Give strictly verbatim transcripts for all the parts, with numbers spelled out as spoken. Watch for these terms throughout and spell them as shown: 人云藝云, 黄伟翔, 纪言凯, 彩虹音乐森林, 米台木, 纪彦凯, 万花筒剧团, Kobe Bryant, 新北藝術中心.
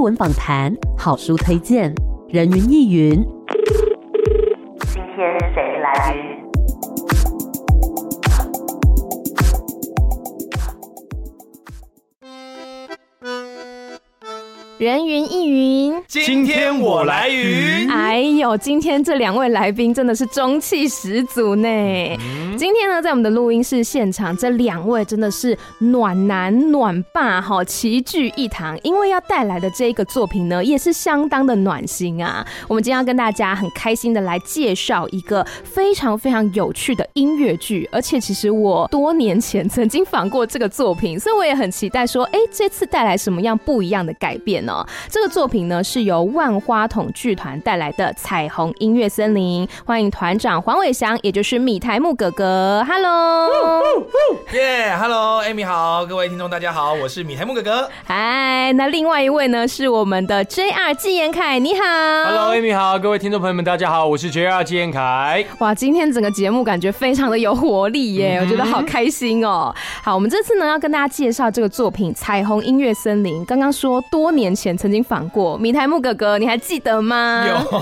文访谈、好书推荐、人云亦云。今天谁来云？人云亦云，今天我来云。哎呦，今天这两位来宾真的是中气十足呢、嗯、今天呢在我们的录音室现场，这两位真的是暖男暖爸齐聚一堂，因为要带来的这个作品呢也是相当的暖心啊。我们今天要跟大家很开心的来介绍一个非常非常有趣的音乐剧，而且其实我多年前曾经访过这个作品，所以我也很期待说哎，这次带来什么样不一样的改变呢？这个作品呢是由万花筒剧团带来的《彩虹音乐森林》，欢迎团长黄伟翔，也就是米台木哥哥。Hello， 耶 ，Hello， Amy 好，各位听众大家好，我是米台木哥哥。嗨，那另外一位呢是我们的 J R 纪彦凯，你好。Hello，Amy 好，各位听众朋友们大家好，我是 J R 纪彦凯。哇，今天整个节目感觉非常的有活力耶，嗯、我觉得好开心哦。好，我们这次呢要跟大家介绍这个作品《彩虹音乐森林》。刚刚说多年前。曾经访过米台木哥哥，你还记得吗？有，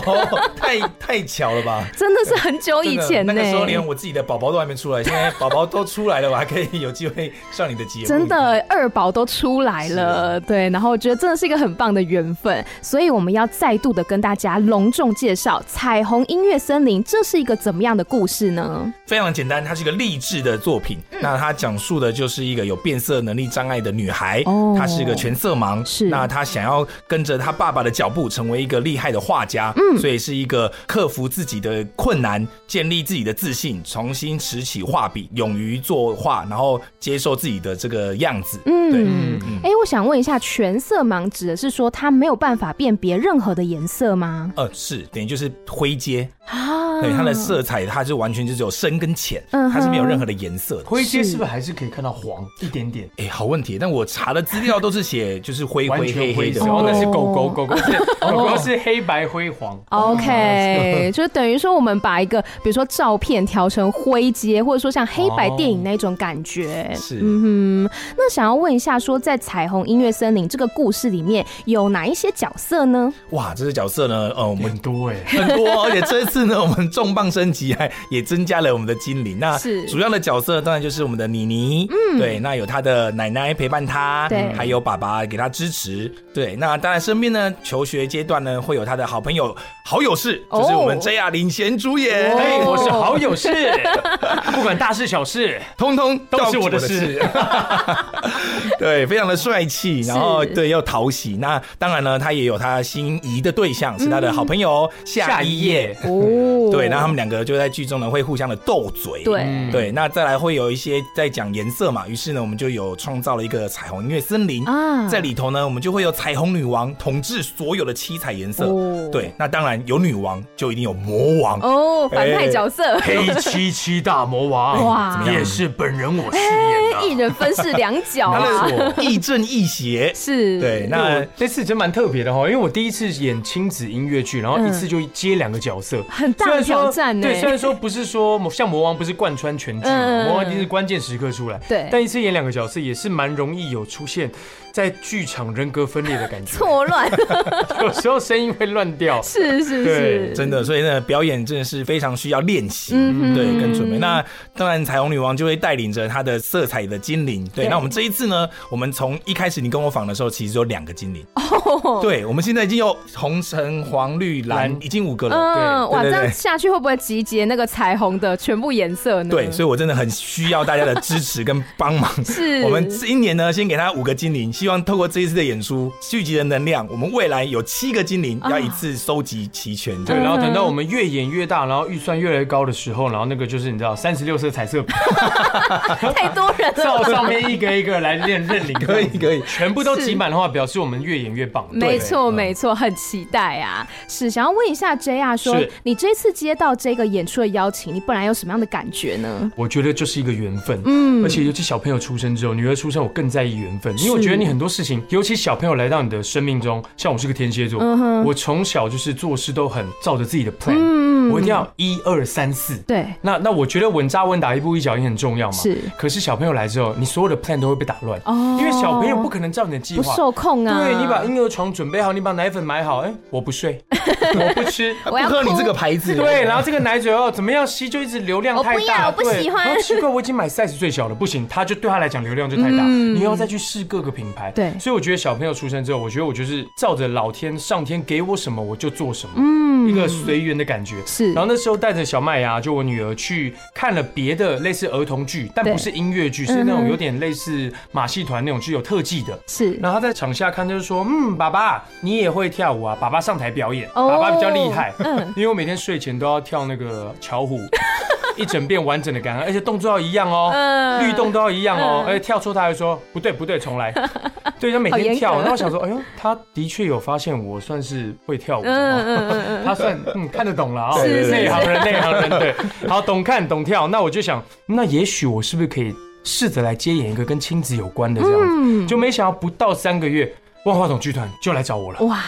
太太巧了吧！真的是很久以前呢、欸。那个时候连我自己的宝宝都还没出来，现在宝宝都出来了，我还可以有机会上你的节目。真的，二宝都出来了，对。然后我觉得真的是一个很棒的缘分，所以我们要再度的跟大家隆重介绍《彩虹音乐森林》，这是一个怎么样的故事呢？非常简单，它是一个励志的作品。嗯、那它讲述的就是一个有变色能力障碍的女孩，哦、她是一个全色盲，是那她想要。然后跟着他爸爸的脚步成为一个厉害的画家、嗯、所以是一个克服自己的困难，建立自己的自信，重新拾起画笔，勇于作画，然后接受自己的这个样子。嗯，对，嗯嗯欸、我想问一下，全色盲指的是说他没有办法辨别任何的颜色吗？呃，是，等于就是灰阶啊，对，它的色彩它就完全就只有深跟浅，它是没有任何的颜色的。灰阶是不是还是可以看到黄一点点？哎、欸，好问题，但我查的资料都是写就是灰灰黑黑的。然后那是狗狗，狗狗是狗狗是黑白灰黄。OK， 就等于说我们把一个比如说照片调成灰阶，或者说像黑白电影那种感觉。是，嗯哼。那想要问一下，说在《彩虹音乐森林》这个故事里面有哪一些角色呢？哇，这些角色呢，呃，我们很多哎，很多，而且这次呢，我们重磅升级，还也增加了我们的精灵。那主要的角色当然就是我们的妮妮，嗯，对，那有她的奶奶陪伴她，对，还有爸爸给她支持，对。那当然身边呢求学阶段呢会有他的好朋友好友士，就是我们 J R 领衔主演、oh. 欸、我是好友士不管大事小事通通都是我的事对，非常的帅气，然后对又讨喜。那当然呢他也有他心仪的对象，是他的好朋友、嗯、夏一夜哦对，那他们两个就在剧中呢会互相的斗嘴，对、嗯、对。那再来会有一些在讲颜色嘛，于是呢我们就有创造了一个彩虹音乐森林、啊、在里头呢我们就会有彩虹红女王统治所有的七彩颜色、oh. 对，那当然有女王就一定有魔王哦、oh, 反派角色、欸、黑七七大魔王哇，也是本人我饰演的、欸、一人分饰两角啊亦正亦邪是对。那这次真蛮特别的，因为我第一次演亲子音乐剧，然后一次就接两个角色、嗯、很大的挑战。对，虽然说不是说像魔王不是贯穿全剧、嗯、魔王一定是关键时刻出来，对，但一次演两个角色也是蛮容易有出现在剧场人格分裂的感觉，错乱，有时候声音会乱掉，是是是，真的，所以呢，表演真的是非常需要练习，嗯、对，跟准备。那当然，彩虹女王就会带领着她的色彩的精灵，对。那我们这一次呢，我们从一开始你跟我访的时候，其实有两个精灵，哦，对，我们现在已经有红、橙、黄、绿、蓝，已经五个了，嗯，哇，这样下去会不会集结那个彩虹的全部颜色呢？对，所以我真的很需要大家的支持跟帮忙。是，我们今年呢，先给他五个精灵，希望透过这一次的演出聚集的能量，我们未来有七个精灵要一次收集齐全、啊、对。然后等到我们越演越大，然后预算越来越高的时候，然后那个就是你知道三十六色彩色笔太多人了，照上面一个一个来练认领，可以可以全部都集满的话，表示我们越演越棒。没错没错，很期待啊。是，想要问一下 J R 说，你这次接到这个演出的邀请，你本来有什么样的感觉呢？我觉得就是一个缘分，嗯，而且尤其小朋友出生之后，女儿出生，我更在意缘分，因为我觉得你很多事情，尤其小朋友来到你的生命中，像我是个天蝎座，uh-huh. 我从小就是做事都很照着自己的 plan、嗯。嗯，我一定要一二三四。对，那那我觉得稳扎稳打，一步一脚印很重要嘛。是。可是小朋友来之后，你所有的 plan 都会被打乱，哦，因为小朋友不可能照你的计划，不受控啊。对，你把婴儿床准备好，你把奶粉买好，哎、欸，我不睡，我不吃，不喝你这个牌子。对，然后这个奶嘴哦，怎么样吸就一直流量太大，我不要，我不喜欢。奇怪，我已经买 size 最小的，不行，他就对他来讲流量就太大，嗯，你要再去试各个品牌。对，所以我觉得小朋友出生之后，我觉得我就是照着老天上天给我什么我就做什么，嗯，一个随缘的感觉。是，然后那时候带着小麦芽，就我女儿去看了别的类似儿童剧，但不是音乐剧，是那种有点类似马戏团那种，是有特技的。是，然后她在场下看，就是说，嗯，爸爸你也会跳舞啊，爸爸上台表演，哦，爸爸比较厉害，嗯，因为我每天睡前都要跳那个巧虎。一整遍完整的感觉，而且动作要一样哦，呃、律动都要一样哦，呃、而且跳错他还说不对不对重来，对，他每天跳，然后想说，哎呦，他的确有发现我算是会跳舞的，嗯，他算嗯看得懂了啊，哦，内行人内行人，对，好，懂看懂跳，那我就想，那也许我是不是可以试着来接演一个跟亲子有关的这样子，嗯，就没想到不到三个月，万花筒剧团就来找我了，哇。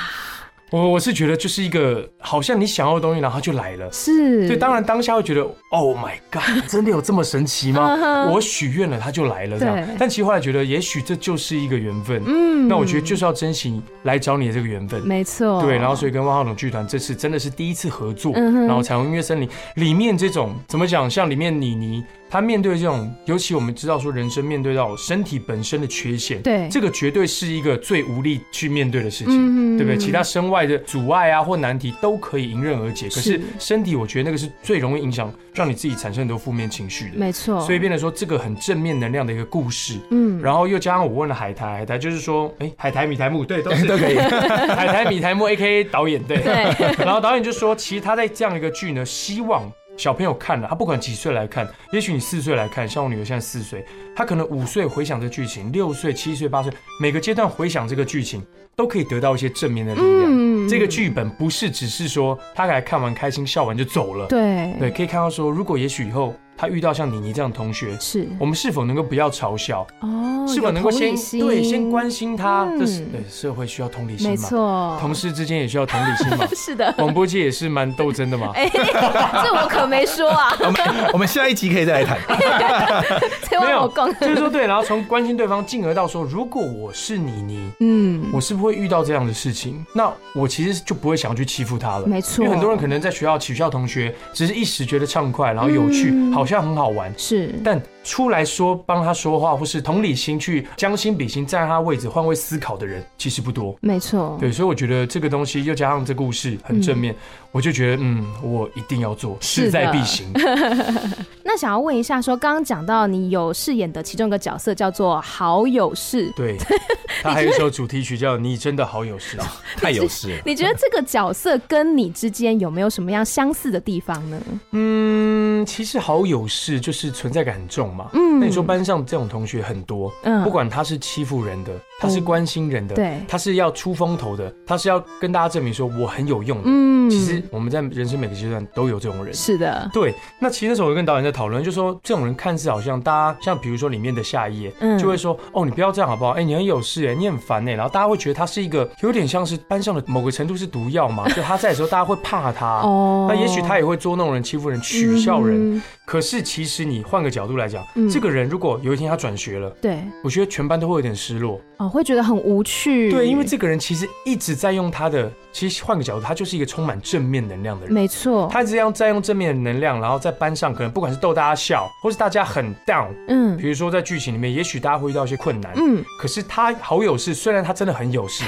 我我是觉得就是一个好像你想要的东西，然后就来了，是。对，当然当下会觉得 ，Oh my God， 真的有这么神奇吗？我许愿了，它就来了这样。但其实后来觉得，也许这就是一个缘分。嗯，那我觉得就是要珍惜来找你的这个缘分。没错。对，然后所以跟万花筒剧团这次真的是第一次合作，嗯，然后彩虹音乐森林里面这种怎么讲，像里面妮妮。他面对这种，尤其我们知道说人生面对到身体本身的缺陷，对，这个绝对是一个最无力去面对的事情，嗯，对不对？其他身外的阻碍啊或难题都可以迎刃而解，可是身体我觉得那个是最容易影响让你自己产生很多负面情绪的，没错。所以变成说这个很正面能量的一个故事，嗯，然后又加上我问了海苔，海苔就是说，哎，海苔米苔木，对，都是都可以，海苔米苔木 A K A 导演，对，对。然后导演就说，其实他在这样一个剧呢，希望。小朋友看了，他不管几岁来看，也许你四岁来看，像我女儿现在四岁，她可能五岁回想这剧情，六岁、七岁、八岁，每个阶段回想这个剧情，都可以得到一些正面的力量。嗯，这个剧本不是只是说他来看完开心笑完就走了，对对，可以看到说，如果也许以后。他遇到像妮妮这样的同学，是我们是否能够不要嘲笑？哦，是否能够先对先关心他？嗯，这是对社会需要同理心嘛？没错，同事之间也需要同理心嘛？是的，广播界也是蛮斗争的嘛。哎，欸，这我可没说啊。我们我们下一集可以再来谈。没有，就是说对，然后从关心对方，进而到说，如果我是妮妮，嗯，我是不会遇到这样的事情，那我其实就不会想要去欺负他了。没错，因为很多人可能在学校取笑同学，只是一时觉得畅快，然后有趣，嗯，好。好像很好玩，是，但出来说帮他说话，或是同理心去将心比心，站在他位置换位思考的人，其实不多。没错，对，所以我觉得这个东西又加上这故事很正面，嗯，我就觉得嗯，我一定要做，势在必行。那想要问一下说，说刚刚讲到你有饰演的其中一个角色叫做好友事，对，他还有一首主题曲叫《你真的好友事》哦，太有事了。你觉得这个角色跟你之间有没有什么样相似的地方呢？嗯，其实好友事就是存在感很重。嗯，那你说班上这种同学很多，嗯，不管他是欺负人的，他是关心人的，嗯，他是要出风头的，他是要跟大家证明说我很有用的，嗯，其实我们在人生每个阶段都有这种人，是的，对。那其实那时候我跟导演在讨论，就说这种人看似好像大家像比如说里面的下一页，嗯，就会说哦你不要这样好不好，哎，欸，你很有事，哎，欸，你很烦，哎，欸，然后大家会觉得他是一个有点像是班上的某个程度是毒药嘛，就他在的时候大家会怕他，哦，那也许他也会捉弄人欺负人取笑人，嗯，可是其实你换个角度来讲，嗯，这个人如果有一天他转学了，对，我觉得全班都会有点失落，哦，会觉得很无趣。对，因为这个人其实一直在用他的，其实换个角度，他就是一个充满正面能量的人，没错。他一直在用正面的能量，然后在班上可能不管是逗大家笑，或是大家很 down， 嗯，比如说在剧情里面，也许大家会遇到一些困难，嗯，可是他好有事，虽然他真的很有事，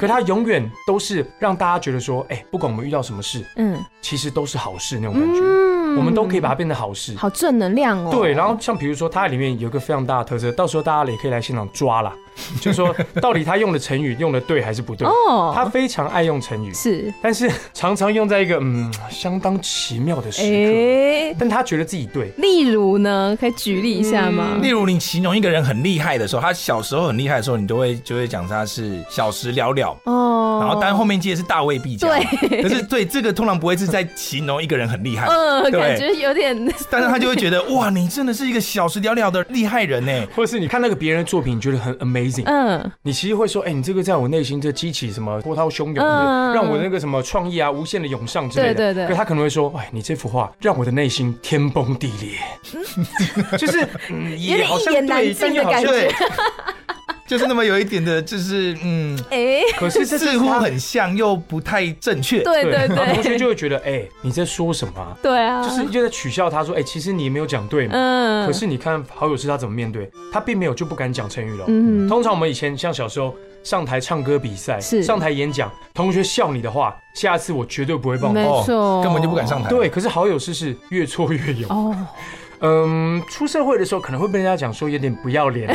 可他永远都是让大家觉得说，哎，欸，不管我们遇到什么事，嗯，其实都是好事那种感觉，嗯，我们都可以把它变成好事，好正能量哦。对，然后。像比如说，它里面有一个非常大的特色，到时候大家也可以来现场抓啦。就是说，到底他用的成语用的对还是不对？哦，他非常爱用成语，是，但是常常用在一个嗯相当奇妙的时刻，欸，但他觉得自己对。例如呢，可以举例一下吗？嗯，例如你形容一个人很厉害的时候，他小时候很厉害的时候，你都会就会讲他是小时了了。哦，然后当然后面接的是大卫毕加，对，可是对这个通常不会是在形容一个人很厉害，嗯、呃，感觉有点，但是他就会觉得哇，你真的是一个小时了了的厉害人呢，或是你看那个别人的作品，你觉得很 amazing， 嗯，你其实会说，哎、欸，你这个在我内心这激起什么波涛汹涌的，嗯、让我那个什么创意啊无限的涌上之类的，对对对，可是他可能会说，哎，你这幅画让我的内心天崩地裂，嗯、就是、嗯、也好像对，但又好像对。就是那么有一点的，就是嗯，哎、欸，可是似乎很像又不太正确。对对对，然后同学就会觉得，哎、欸，你在说什么、啊？对啊，就是就在取笑他说，哎、欸，其实你没有讲对嘛。嗯。可是你看好友是他怎么面对，他并没有就不敢讲成语了。嗯。通常我们以前像小时候上台唱歌比赛，上台演讲，同学笑你的话，下次我绝对不会帮你，没错、哦，根本就不敢上台。对，可是好友是是越挫越勇。哦。嗯，出社会的时候可能会被人家讲说有点不要脸，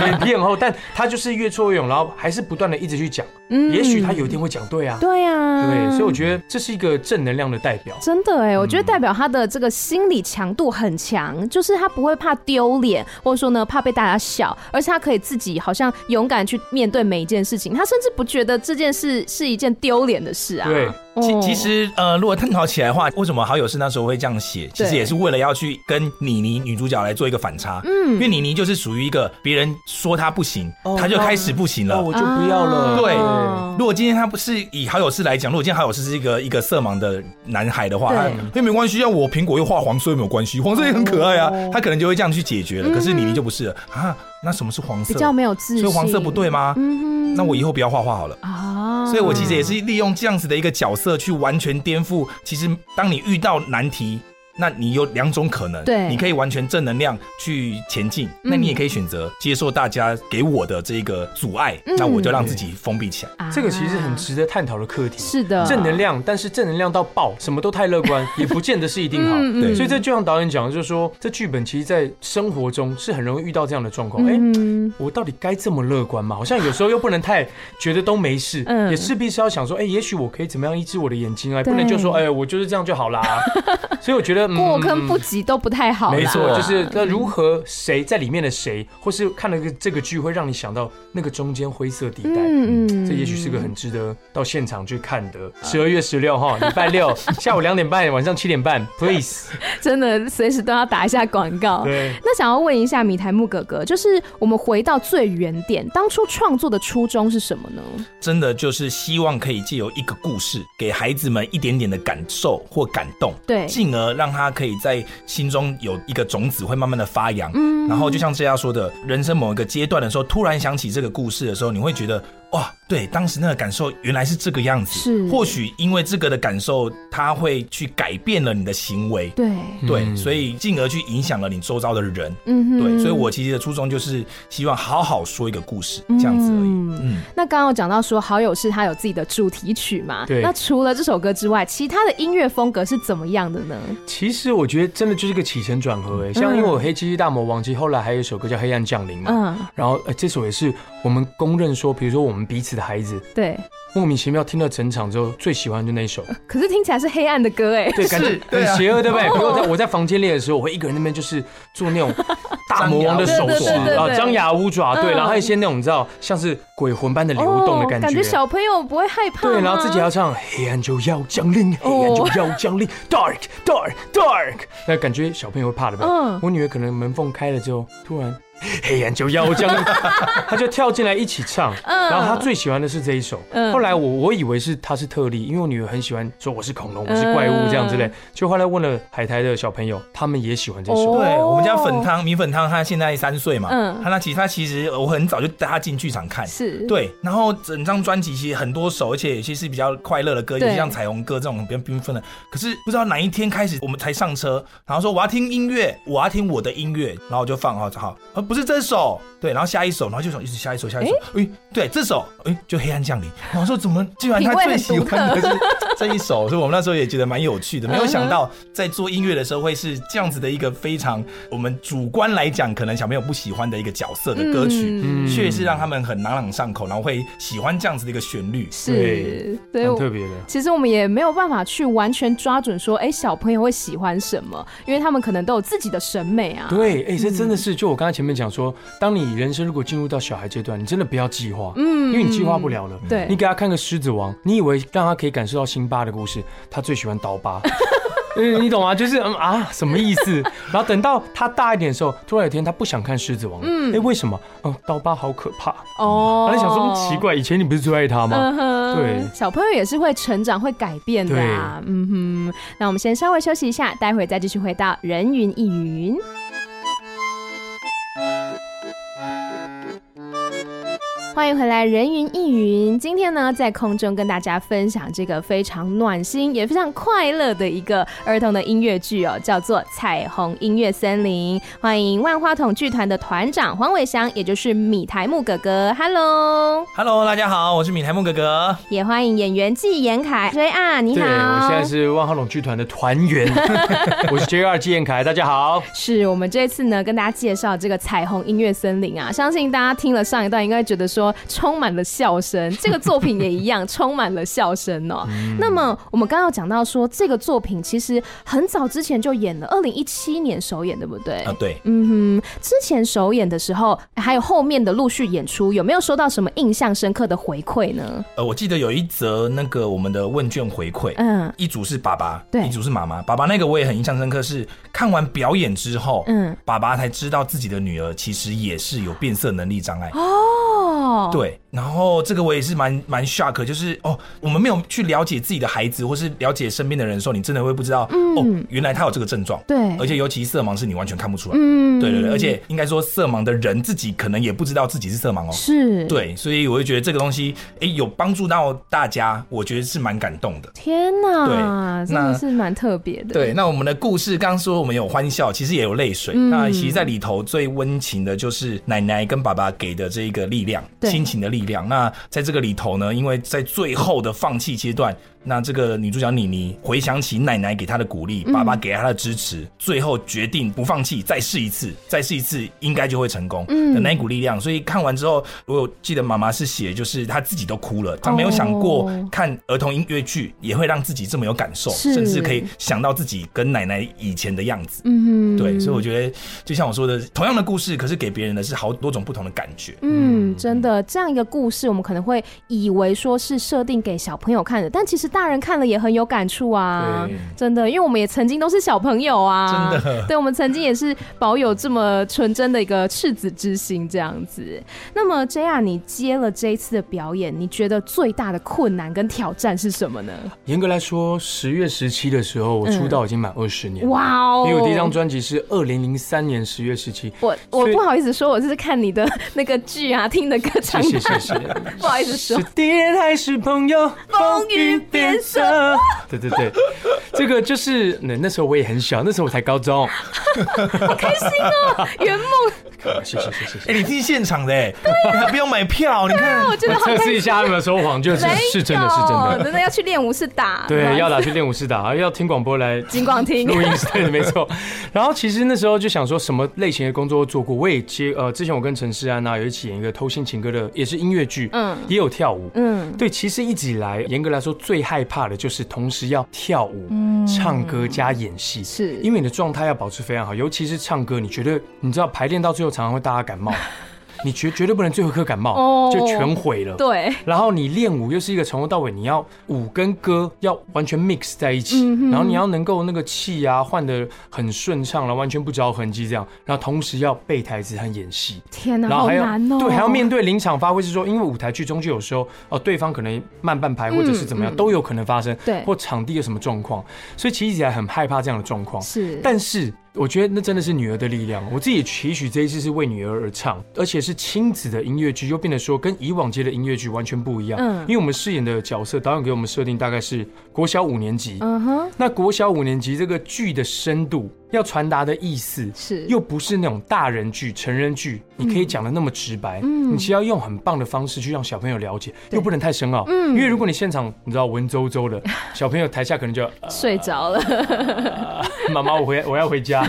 脸皮很厚，但他就是越挫越勇，然后还是不断的一直去讲，嗯，也许他有一天会讲对啊，对啊，对，所以我觉得这是一个正能量的代表，真的哎、欸，我觉得代表他的这个心理强度很强，嗯、就是他不会怕丢脸，或者说呢怕被大家笑，而且他可以自己好像勇敢去面对每一件事情，他甚至不觉得这件事是一件丢脸的事啊，对。其其实呃，如果探讨起来的话，为什么好友是那时候会这样写？其实也是为了要去跟妮妮女主角来做一个反差。嗯，因为妮妮就是属于一个别人说她不行，哦、她就开始不行了，哦、我就不要了。对，哦、如果今天她不是以好友是来讲，如果今天好友是是一个一个色盲的男孩的话，那没关系，要我苹果又画黄色又没有关系，黄色也很可爱啊，哦、他可能就会这样去解决了。嗯、可是妮妮就不是了啊。那什么是黄色？比较没有自信，所以黄色不对吗？嗯、那我以后不要画画好了啊！所以我其实也是利用这样子的一个角色去完全颠覆。其实当你遇到难题，那你有两种可能，对，你可以完全正能量去前进，嗯、那你也可以选择接受大家给我的这个阻碍，嗯、那我就让自己封闭起来。啊、这个其实很值得探讨的课题。是的，正能量，但是正能量到爆，什么都太乐观，也不见得是一定好。嗯、对，所以这就像导演讲的，就是说这剧本其实，在生活中是很容易遇到这样的状况。哎、嗯欸，我到底该这么乐观吗？好像有时候又不能太觉得都没事，嗯、也势必是要想说，哎、欸，也许我可以怎么样医治我的眼睛啊？不能就说，哎、欸，我就是这样就好啦。所以我觉得。过坑不及都不太好啦，没错，就是那如何谁在里面的谁，或是看了这个剧会让你想到那个中间灰色地带，嗯嗯，这也许是个很值得到现场去看的。十二月十六号，礼拜六下午两点半，晚上七点半 ，please， 真的随时都要打一下广告。对，那想要问一下米苔目哥哥，就是我们回到最原点，当初创作的初衷是什么呢？真的就是希望可以借由一个故事，给孩子们一点点的感受或感动，对，进而让他可以在心中有一个种子会慢慢的发扬，嗯、然后就像这样说的，人生某一个阶段的时候，突然想起这个故事的时候，你会觉得哇，对，当时那个感受原来是这个样子。是，或许因为这个的感受，它会去改变了你的行为。对对，嗯、所以进而去影响了你周遭的人。嗯，对，所以我其实的初衷就是希望好好说一个故事，嗯、这样子而已。嗯，那刚刚有讲到说好友是他有自己的主题曲嘛？对。那除了这首歌之外，其他的音乐风格是怎么样的呢？其实我觉得真的就是个起承转合诶，嗯、像因为我黑漆漆大魔王，其实后来还有一首歌叫《黑暗降临》嘛。嗯。然后、欸、这首也是我们公认说，比如说我们。彼此的孩子，对，莫名其妙听到整场之后，最喜欢就那一首。可是听起来是黑暗的歌哎，对，感觉很邪恶，对不对？比如在我在房间里的时候，我会一个人那边就是做那种大魔王的手势啊，张牙舞爪，对，然后还有一些那种你知道像是鬼魂般的流动的感觉，感觉小朋友不会害怕。对，然后自己要唱黑暗就要降临，黑暗就要降临 ，dark dark dark， 那感觉小朋友会怕的吧？我女儿可能门缝开了之后，突然。黑暗就要降临，他就跳进来一起唱，然后他最喜欢的是这一首。后来我我以为是他是特例，因为我女儿很喜欢说我是恐龙，我是怪物这样之类。就后来问了海苔的小朋友，他们也喜欢这首。对，我们家粉汤米粉汤，他现在三岁嘛，他那其实他其实我很早就带他进剧场看，是对。然后整张专辑其实很多首，而且有些是比较快乐的歌，有些像彩虹歌这种比较缤纷的。可是不知道哪一天开始，我们才上车，然后说我要听音乐，我要听我的音乐，然后我就放好好。不是这首，对，然后下一首，然后就一直下一首，下一首，哎、欸，对，这首，哎、欸，就黑暗降临。然后说怎么，居然他最喜欢的是这一首，所以我们那时候也觉得蛮有趣的。没有想到在做音乐的时候会是这样子的一个非常我们主观来讲，可能小朋友不喜欢的一个角色的歌曲，确、嗯、是让他们很朗朗上口，然后会喜欢这样子的一个旋律，是，对，很特别的。其实我们也没有办法去完全抓准说，哎、欸，小朋友会喜欢什么，因为他们可能都有自己的审美啊。对，哎、欸，这真的是就我刚才前面。面讲说，当你人生如果进入到小孩阶段，你真的不要计划，嗯，因为你计划不了了。对，你给他看个《狮子王》，你以为让他可以感受到辛巴的故事，他最喜欢刀疤。嗯，你懂吗？就是、嗯、啊，什么意思？然后等到他大一点的时候，突然有一天他不想看《狮子王》了。嗯，哎、欸，为什么？嗯，刀疤好可怕哦。他、嗯、想说奇怪，以前你不是最爱他吗？嗯、对，小朋友也是会成长、会改变的、啊。嗯哼。那我们先稍微休息一下，待会再继续回到人云亦云。欢迎回来人云亦云，今天呢在空中跟大家分享这个非常暖心也非常快乐的一个儿童的音乐剧哦，叫做彩虹音乐森林。欢迎万花筒剧团的团长黄伟翔，也就是米台木哥哥。 Hello Hello 大家好，我是米台木哥哥。也欢迎演员纪言凯。 J R 你好。对，我现在是万花筒剧团的团员。我是 J R 纪言凯，大家好。是我们这次呢跟大家介绍这个彩虹音乐森林啊，相信大家听了上一段应该觉得说充满了笑声，这个作品也一样。充满了笑声哦、嗯、那么我们刚刚讲到说这个作品其实很早之前就演了，二零一七年首演对不对、啊、对，嗯哼。之前首演的时候还有后面的陆续演出，有没有收到什么印象深刻的回馈呢？呃，我记得有一则那个我们的问卷回馈，嗯，一组是爸爸，对，一组是妈妈。爸爸那个我也很印象深刻，是看完表演之后，嗯，爸爸才知道自己的女儿其实也是有变色能力障碍哦。对，然后这个我也是蛮蛮 shock， 就是哦，我们没有去了解自己的孩子或是了解身边的人的时候，你真的会不知道、嗯、哦，原来他有这个症状。对，而且尤其色盲是你完全看不出来。嗯，对对对，而且应该说色盲的人自己可能也不知道自己是色盲哦。是，对，所以我就觉得这个东西，哎，有帮助到大家，我觉得是蛮感动的。天哪，对，真的是蛮特别的。对，那我们的故事刚刚说我们有欢笑，其实也有泪水。嗯、那其实在里头最温情的就是奶奶跟爸爸给的这个力量。心情的力量。那在这个里头呢，因为在最后的放弃阶段，那这个女主角妮妮回想起奶奶给她的鼓励，爸爸给她的支持、嗯、最后决定不放弃，再试一次，再试一次应该就会成功的那一股力量。所以看完之后，我记得妈妈是写就是她自己都哭了，她没有想过看儿童音乐剧也会让自己这么有感受，甚至可以想到自己跟奶奶以前的样子。嗯，对，所以我觉得就像我说的，同样的故事可是给别人的是好多种不同的感觉。嗯，真的这样一个故事我们可能会以为说是设定给小朋友看的，但其实大人看了也很有感触啊，真的，因为我们也曾经都是小朋友啊，真的，对，我们曾经也是保有这么纯真的一个赤子之心这样子。那么 J R 你接了这一次的表演，你觉得最大的困难跟挑战是什么呢？严格来说，十月十七的时候我出道已经满二十年了、嗯、哇哦！因为我第一张专辑是二零零三年十月十七，我我不好意思说，我就是看你的那个剧啊，听的歌唱的，谢谢谢谢，不好意思说，是敌人还是朋友？风雨变。对对对，这个就是那那时候我也很小，那时候我才高中。好开心哦，圆梦。谢谢谢谢。哎、欸，你听现场的哎、欸，你还不用买票，你看。我觉得好开心。测试一下有没有说谎，就是是真的是真的。真的要去练武室打。对，要打去练武室打，要听广播来。尽管听。录音室对，没错。然后其实那时候就想说，什么类型的工作都做过，我也接呃，之前我跟陈世安啊有一起演一个偷心情歌的，也是音乐剧，嗯，也有跳舞，嗯，对，其实一直以来严格来说最害怕的就是同时要跳舞、嗯、唱歌加演戏，是因为你的状态要保持非常好，尤其是唱歌，你觉得你知道排练到最后常常会大家感冒。你绝绝对不能最后一刻感冒、oh, 就全毁了。对，然后你练舞又是一个从头到尾，你要舞跟歌要完全 mix 在一起，嗯、然后你要能够那个气啊换得很顺畅，然后完全不着痕迹这样，然后同时要背台词和演戏。天哪，然后还要好难哦！对，还要面对临场发挥，是说因为舞台剧中就有时候哦，对方可能慢半拍或者是怎么样、嗯、都有可能发生，对，或场地有什么状况，所以其实一直很害怕这样的状况。是，但是。我觉得那真的是女儿的力量，我自己也期许这一次是为女儿而唱，而且是亲子的音乐剧，又变得说跟以往接的音乐剧完全不一样、嗯、因为我们饰演的角色导演给我们设定大概是国小五年级、嗯、哼，那国小五年级这个剧的深度要传达的意思是又不是那种大人剧成人剧你可以讲的那么直白、嗯、你其实要用很棒的方式去让小朋友了解，又不能太深奥、嗯、因为如果你现场你知道文绉绉的，小朋友台下可能就、呃、睡着了，妈妈、呃、我, 我要回家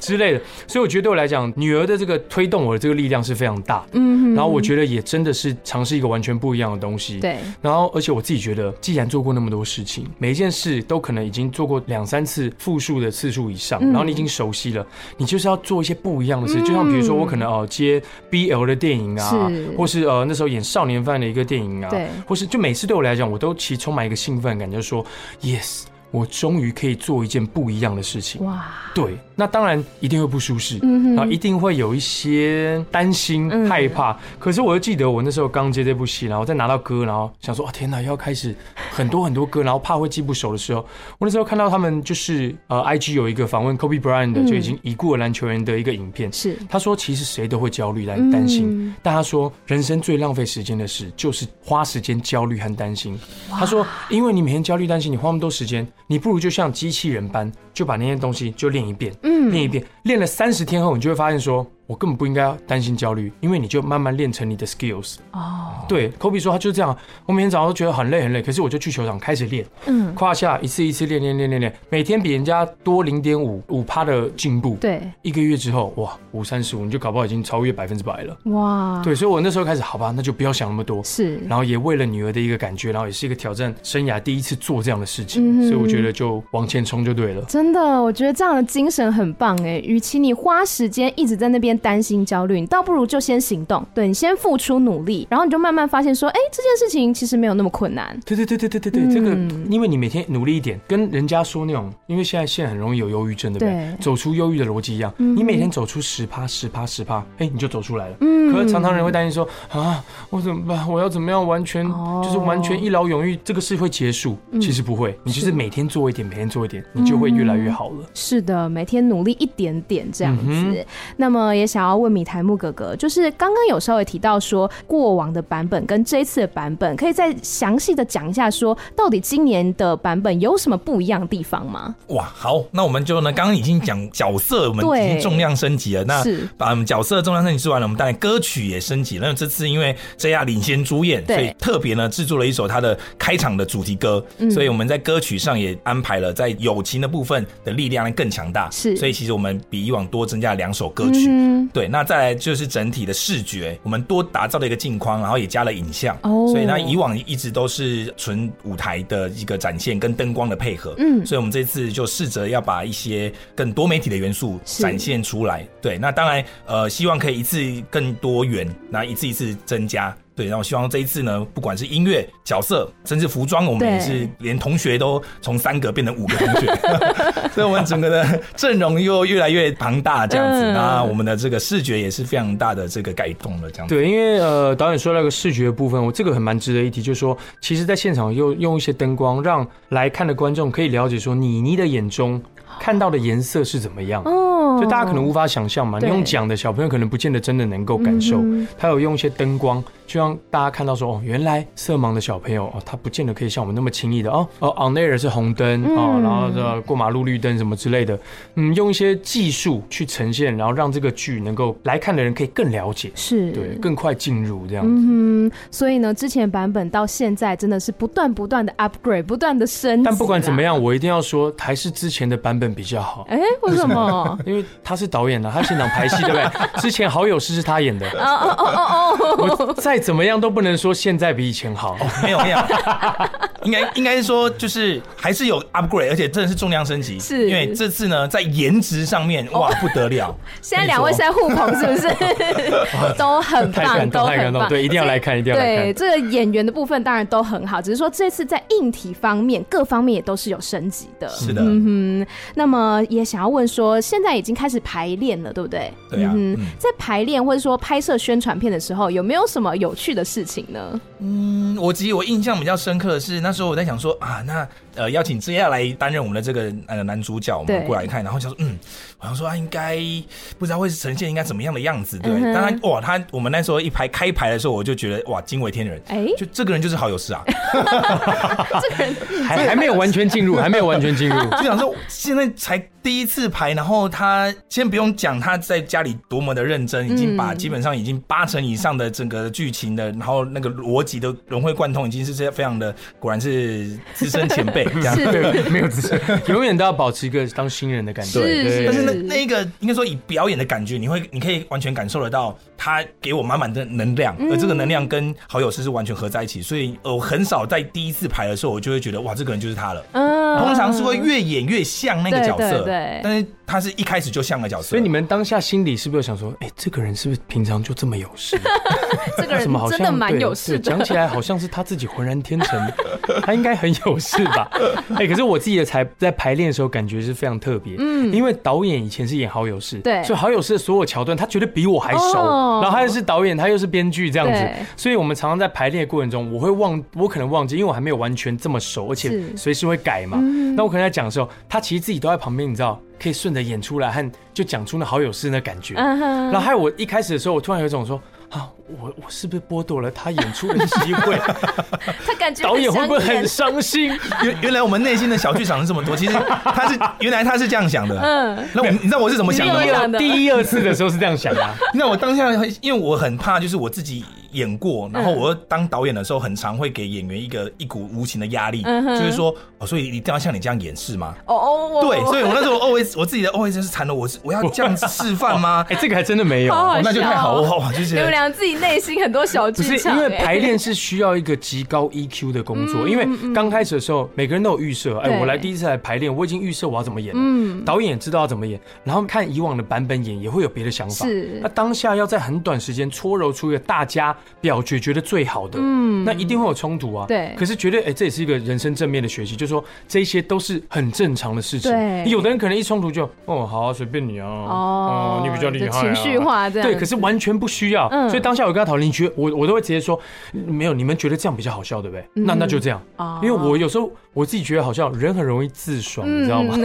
之类的，所以我觉得对我来讲女儿的这个推动我的这个力量是非常大的、嗯、然后我觉得也真的是尝试一个完全不一样的东西，对，然后而且我自己觉得既然做过那么多事情，每一件事都可能已经做过两三次复数的次数以上、嗯嗯、然后你已经熟悉了，你就是要做一些不一样的事、嗯、就像比如说我可能、呃、接 B L 的电影啊，是或是、呃、那时候演少年犯的一个电影啊，对，或是就每次对我来讲我都其实充满一个兴奋感，就是说 yes，我终于可以做一件不一样的事情。哇！对，那当然一定会不舒适、嗯、然后一定会有一些担心、嗯、害怕。可是我就记得我那时候刚接这部戏，然后再拿到歌，然后想说、哦、天哪，要开始很多很多歌，然后怕会记不熟的时候，我那时候看到他们就是呃 I G 有一个访问 Kobe Bryant 的、嗯、就已经已故的篮球员的一个影片，是他说其实谁都会焦虑和担心、嗯、但他说人生最浪费时间的事就是花时间焦虑和担心。他说因为你每天焦虑担心，你花那么多时间，你不如就像机器人般，就把那些东西就练一遍，嗯，练一遍，练了三十天后，你就会发现说，我根本不应该担心焦虑，因为你就慢慢练成你的 skills。哦，对 ，Kobe 说他就是这样，我每天早上都觉得很累很累，可是我就去球场开始练，嗯，胯下一次一次练练练练练，每天比人家多零点五五趴的进步，对，一个月之后，哇，五三十五，你就搞不好已经超越百分之百了，哇，对，所以我那时候开始，好吧，那就不要想那么多，是，然后也为了女儿的一个感觉，然后也是一个挑战，生涯第一次做这样的事情，嗯、所以我觉得就往前冲就对了。真的，我觉得这样的精神很棒哎，与其你花时间一直在那边担心焦虑，你倒不如就先行动，对，你先付出努力，然后你就慢慢发现说，哎、欸，这件事情其实没有那么困难。对对对对对对、嗯、这个因为你每天努力一点，跟人家说那种，因为现在现在很容易有忧郁症，对不对？走出忧郁的逻辑一样、嗯，你每天走出十趴十趴十趴，哎、欸，你就走出来了。嗯。可是常常人会担心说，啊，我怎么办？我要怎么样完全、哦、就是完全一劳永逸，这个事会结束？嗯、其实不会，你就是每天做一点，每天做一点，你就会越来越好了。是的，每天努力一点点这样子。嗯、那么也。也想要问米台木哥哥，就是刚刚有稍微提到说过往的版本跟这一次的版本，可以再详细的讲一下说到底今年的版本有什么不一样的地方吗？哇，好，那我们就呢刚刚已经讲角色，我们已经重量升级了，那把我们角色重量升级之完了，我们当然歌曲也升级了。那这次因为 J R 领先主演，所以特别呢制作了一首他的开场的主题歌、嗯、所以我们在歌曲上也安排了在友情的部分的力量更强大，是，所以其实我们比以往多增加了两首歌曲、嗯，对，那再来就是整体的视觉，我们多打造了一个镜框，然后也加了影像、oh. 所以那以往一直都是纯舞台的一个展现跟灯光的配合，嗯，所以我们这次就试着要把一些更多媒体的元素展现出来，对，那当然呃，希望可以一次更多元，那一次一次增加，对，然后我希望这一次呢，不管是音乐、角色，甚至服装，我们也是连同学都从三个变成五个同学，所以我们整个的阵容又越来越庞大这样子、嗯。那我们的这个视觉也是非常大的这个改动了，这样子。对，因为呃，导演说到一个视觉的部分，我这个很蛮值得一提，就是说，其实在现场又用一些灯光，让来看的观众可以了解说，妮妮的眼中看到的颜色是怎么样。哦，就大家可能无法想象嘛，你用讲的小朋友可能不见得真的能够感受，他有用一些灯光就让大家看到说，哦，原来色盲的小朋友、哦、他不见得可以像我们那么轻易的哦哦 on air 是红灯、嗯哦、然后、呃、过马路绿灯什么之类的，嗯，用一些技术去呈现，然后让这个剧能够来看的人可以更了解，是，对，更快进入这样子、嗯、所以呢之前版本到现在真的是不断不断的 upgrade， 不断的升级，但不管怎么样我一定要说还是之前的版本比较好。哎、欸，为什么？因为他是导演啦、啊，他现场排戏对不对？之前好友是是他演的。哦哦哦哦哦！我再怎么样都不能说现在比以前好，没有没有，应该应该是说就是还是有 upgrade， 而且真的是重量升级。是，因为这次呢在颜值上面哇不得了。现在两位是在互捧是不是？都很棒，都很棒，对，一定要来看，一定要来看。对，这个演员的部分当然都很好，只是说这次在硬体方面各方面也都是有升级的。是的，嗯哼。那么也想要问说，现在已经开始排练了，对不对？对啊，嗯，在排练或者说拍摄宣传片的时候，有没有什么有趣的事情呢？嗯，我其实我印象比较深刻的是，那时候我在想说啊，那呃邀请 J R 来担任我们的这个呃男主角，我们过来看，然后想说，嗯，我想说啊，应该不知道会呈现应该怎么样的样子，对。嗯、但他哇，他我们那时候一排开排的时候，我就觉得哇，惊为天人，哎，就这个人就是好有事啊，这个人还还没有完全进入，还没有完全进入，就想说现在才第一次排，然后他先不用讲他在家里多么的认真，已经把基本上已经八成以上的整个剧情的，然后那个逻辑的融会贯通，已经是非常的，果然是资深前辈这样，对，没有资深，永远都要保持一个当新人的感觉。对，对，但是那那个应该说以表演的感觉，你会你可以完全感受得到他给我满满的能量，而这个能量跟好友事是完全合在一起，所以我很少在第一次排的时候，我就会觉得哇，这个人就是他了。嗯，通常是会越演越像那个角色。对，但是他是一开始就像个角色。所以你们当下心里是不是有想说，哎、欸，这个人是不是平常就这么有事？这个人真的蛮有事的。讲起来好像是他自己浑然天成，他应该很有事吧？哎、欸，可是我自己的才在排练的时候感觉是非常特别，嗯，因为导演以前是演好友事，对，所以好友事的所有桥段他觉得比我还熟，哦、然后他又是导演，他又是编剧这样子，所以我们常常在排练的过程中，我会忘，我可能忘记，因为我还没有完全这么熟，而且随时会改嘛。那我可能在讲的时候，他其实自己都在旁边，你知道。可以顺着演出来和就讲出那好友事那感觉， uh-huh. 然后还有我一开始的时候，我突然有一种说啊，我我是不是剥夺了他演出的机会？他感觉导演会不会很伤心？原原来我们内心的小剧场是这么多，其实他是原来他是这样想的。嗯，那我你知道我是怎么想的吗？第一二次的时候是这样想的、啊。那我当下因为我很怕，就是我自己演过，然后我当导演的时候，很常会给演员一个一股无形的压力， uh-huh. 就是说，哦，所以一定要像你这样演示吗？哦哦，对，所以我那时候 always。我自己的 O S 就是惨了，我我要这样子示范吗？哎、欸，这个还真的没有，好好笑哦、那就太好了。你们俩自己内心很多小剧场、欸，不是因为排练是需要一个极高 E Q 的工作，嗯、因为刚开始的时候每个人都有预设，哎、欸，我来第一次来排练，我已经预设我要怎么演了、嗯，导演也知道要怎么演，然后看以往的版本演也会有别的想法。是，那当下要在很短时间搓揉出一个大家表决觉得最好的，嗯，那一定会有冲突啊。对，可是觉得哎、欸，这也是一个人生正面的学习，就是说这些都是很正常的事情。对，有的人可能一冲突。就哦好、啊，随便你啊，哦、嗯，你比较厉害、啊，情绪化这样对，可是完全不需要，嗯、所以当下我跟他讨论，你觉得我我都会直接说，没有，你们觉得这样比较好笑，对不对？嗯、那那就这样、哦，因为我有时候我自己觉得好笑，人很容易自爽，嗯、你知道吗？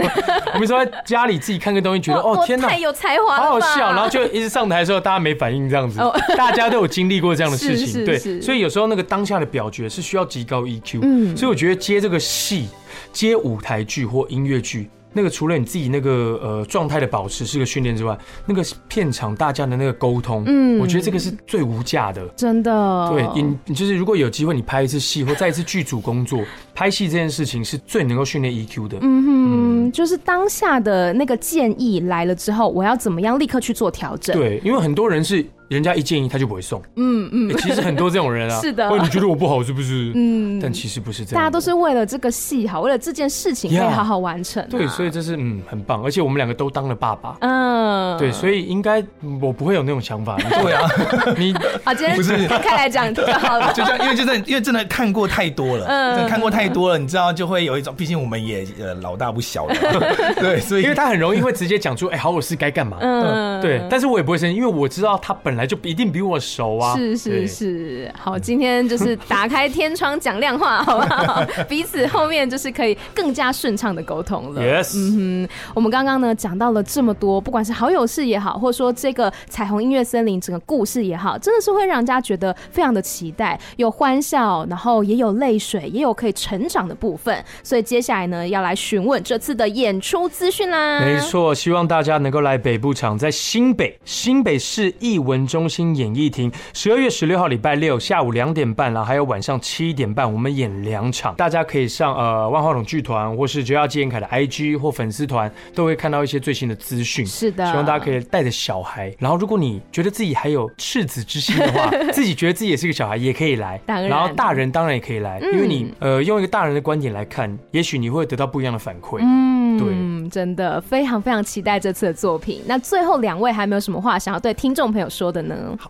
我们说在家里自己看个东西，觉得哦天哪，太有才华了，好好笑，然后就一直上台的时候大家没反应这样子，哦、大家都有经历过这样的事情，是是是对，所以有时候那个当下的表决是需要极高 E Q，、嗯、所以我觉得接这个戏，接舞台剧或音乐剧。那个除了你自己那个呃状态的保持是个训练之外，那个片场大家的那个沟通，嗯，我觉得这个是最无价的，真的。对，你就是如果有机会你拍一次戏或再一次剧组工作，拍戏这件事情是最能够训练 E Q 的。嗯哼嗯，就是当下的那个建议来了之后，我要怎么样立刻去做调整？对，因为很多人是。人家一建议他就不会送，嗯嗯、欸，其实很多这种人啊，是的，你觉得我不好是不是？嗯，但其实不是这样，大家都是为了这个戏好，为了这件事情可以好好完成、啊。Yeah, 对，所以这是嗯很棒，而且我们两个都当了爸爸，嗯，对，所以应该我不会有那种想法。对啊，你好，今天不是分开来讲就好了，就这样，因为就真的因为真的看过太多了，嗯，看过太多了，你知道就会有一种，毕竟我们也呃老大不小了，对，所以因为他很容易会直接讲出，哎、欸，好，我是该干嘛，嗯，对，但是我也不会生气，因为我知道他本来。就一定比我熟啊！是是是，好，今天就是打开天窗讲亮话，好不好？彼此后面就是可以更加顺畅的沟通了。Yes， 嗯哼，我们刚刚呢讲到了这么多，不管是好友事也好，或者说这个彩虹音乐森林整个故事也好，真的是会让人家觉得非常的期待，有欢笑，然后也有泪水，也有可以成长的部分。所以接下来呢，要来询问这次的演出资讯啦。没错，希望大家能够来北部场，在新北新北市艺文中心演艺厅，十二月十六号礼拜六下午两点半啦，还有晚上七点半，我们演两场，大家可以上呃万花筒剧团或是J R纪念凯的 I G 或粉丝团，都会看到一些最新的资讯。是的，希望大家可以带着小孩，然后如果你觉得自己还有赤子之心的话，自己觉得自己也是个小孩也可以来，然, 然后大人当然也可以来，嗯、因为你呃用一个大人的观点来看，也许你会得到不一样的反馈。嗯，对，真的非常非常期待这次的作品。那最后两位还没有什么话想要对听众朋友说的？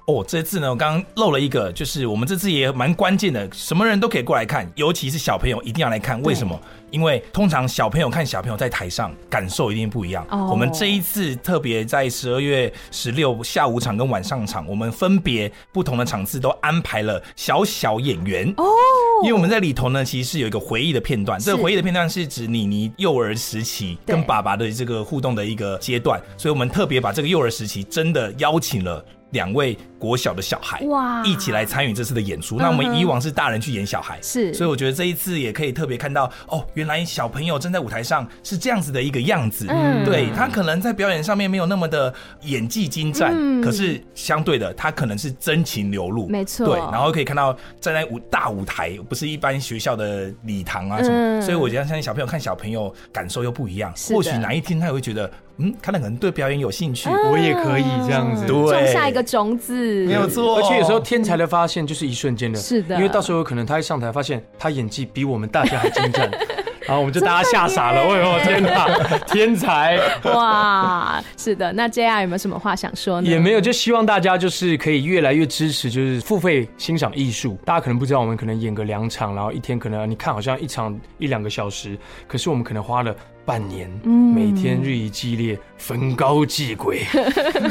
哦，这次呢，我刚刚漏了一个，就是我们这次也蛮关键的，什么人都可以过来看，尤其是小朋友一定要来看，为什么？因为通常小朋友看小朋友在台上感受一定不一样。Oh. 我们这一次特别在十二月十六下午场跟晚上场，我们分别不同的场次都安排了小小演员。哦、oh. 因为我们在里头呢，其实是有一个回忆的片段，这个回忆的片段是指妮妮幼儿时期跟爸爸的这个互动的一个阶段，所以我们特别把这个幼儿时期真的邀请了两位国小的小孩，哇，一起来参与这次的演出。那我们以往是大人去演小孩，是，所以我觉得这一次也可以特别看到哦。原来小朋友站在舞台上是这样子的一个样子，嗯、对，他可能在表演上面没有那么的演技精湛，嗯、可是相对的他可能是真情流露，没错，对，然后可以看到站在舞大舞台，不是一般学校的礼堂啊什么，嗯、所以我觉得相信小朋友看小朋友感受又不一样，或许哪一天他也会觉得嗯，他可能对表演有兴趣，我也可以这样子，对，种下一个种子，没有错。而且有时候天才的发现就是一瞬间的，是的，因为到时候可能他一上台发现他演技比我们大家还精湛。啊，我们就大家吓傻了，哎呦天哪，天才！哇，是的。那 J R 有没有什么话想说呢？也没有，就希望大家就是可以越来越支持，就是付费欣赏艺术。大家可能不知道，我们可能演个两场，然后一天可能你看好像一场一两个小时，可是我们可能花了半年，嗯、每天日以继夜，焚膏祭鬼，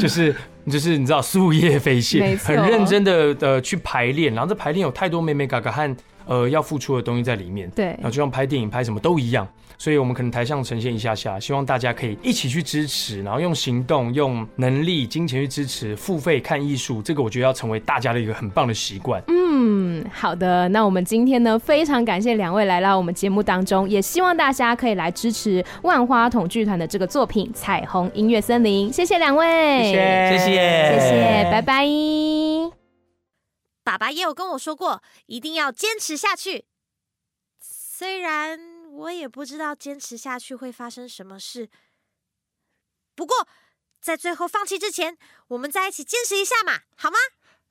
就是。就是你知道夙夜非懈，很认真的呃去排练，然后这排练有太多美美嘎嘎和呃要付出的东西在里面，对，然后就像拍电影拍什么都一样，所以我们可能台上呈现一下下，希望大家可以一起去支持，然后用行动、用能力、金钱去支持付费看艺术，这个我觉得要成为大家的一个很棒的习惯。嗯，好的，那我们今天呢非常感谢两位来到我们节目当中，也希望大家可以来支持万花筒剧团的这个作品《彩虹音乐森林》，谢谢两位，谢谢。谢谢谢谢，拜拜。爸爸也有跟我说过，一定要坚持下去。虽然我也不知道坚持下去会发生什么事，不过在最后放弃之前，我们再一起坚持一下嘛，好吗？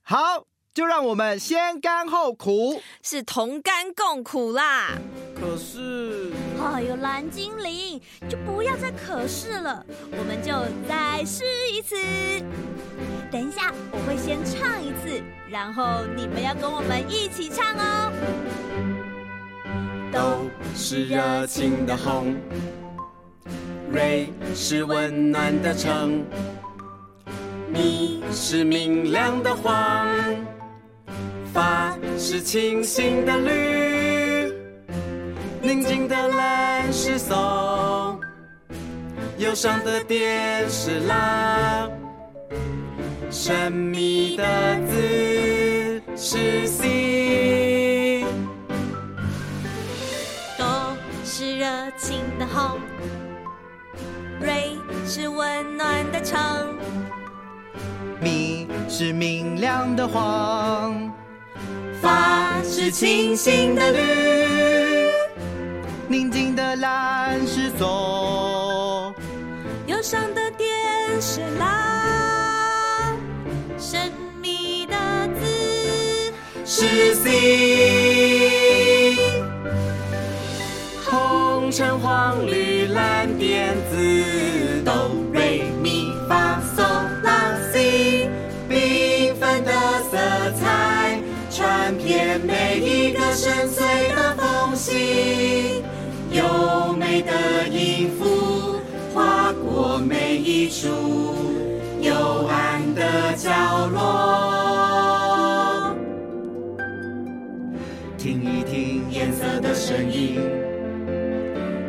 好，就让我们先甘后苦，是同甘共苦啦。可是，哎呦，蓝精灵，就不要再可是了，我们就再试一次。等一下，我会先唱一次，然后你们要跟我们一起唱哦。豆是热情的红，瑞是温暖的橙，米是明亮的黄，发是清新的绿。宁静的蓝是松，忧伤的蝶是蜡，神秘的字是 C。 豆是热情的红，蕊是温暖的橙，米是明亮的黄，发是清新的绿，宁静的蓝是棕，忧伤的蝶是蓝，神秘的字是 C。 红橙黄绿蓝靛紫，哆瑞咪发嗦拉西，缤纷的色彩传遍每一个深邃的缝隙，优美的音符划过每一处幽暗的角落，听一听颜色的声音，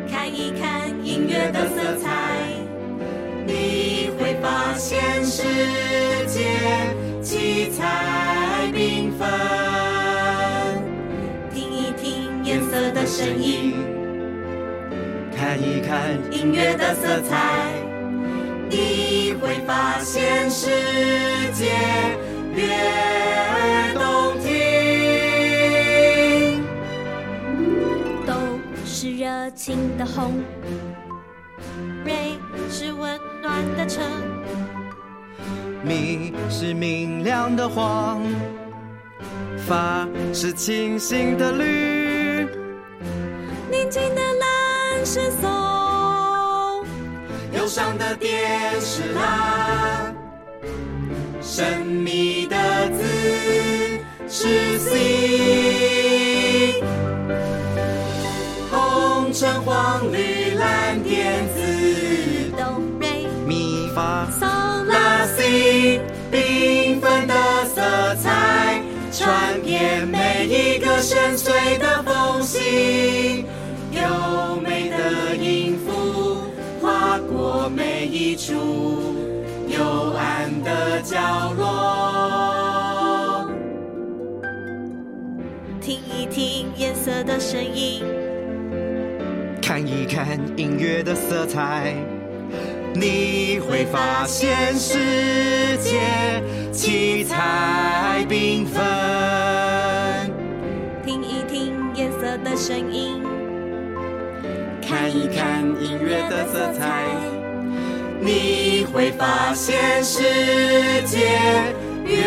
看一看音乐的色彩，你会发现世界七彩缤纷。听一听颜色的声音，看一看音乐的色彩，你会发现世界悦耳动听。豆是热情的红，蕊是温暖的橙，米是明亮的黄，发是清新的绿，宁静的蓝是松，忧伤的蝶是蜡，神秘的字是 C。 红橙黄绿蓝靛紫，哆瑞咪发嗦拉西，缤纷的色彩传遍每一个深邃的缝隙，优美的音符划过每一处幽暗的角落，听一听颜色的声音，看一看音乐的色彩，你会发现世界七彩缤纷。听一听颜色的声音，看一看音乐的色彩，你会发现世界越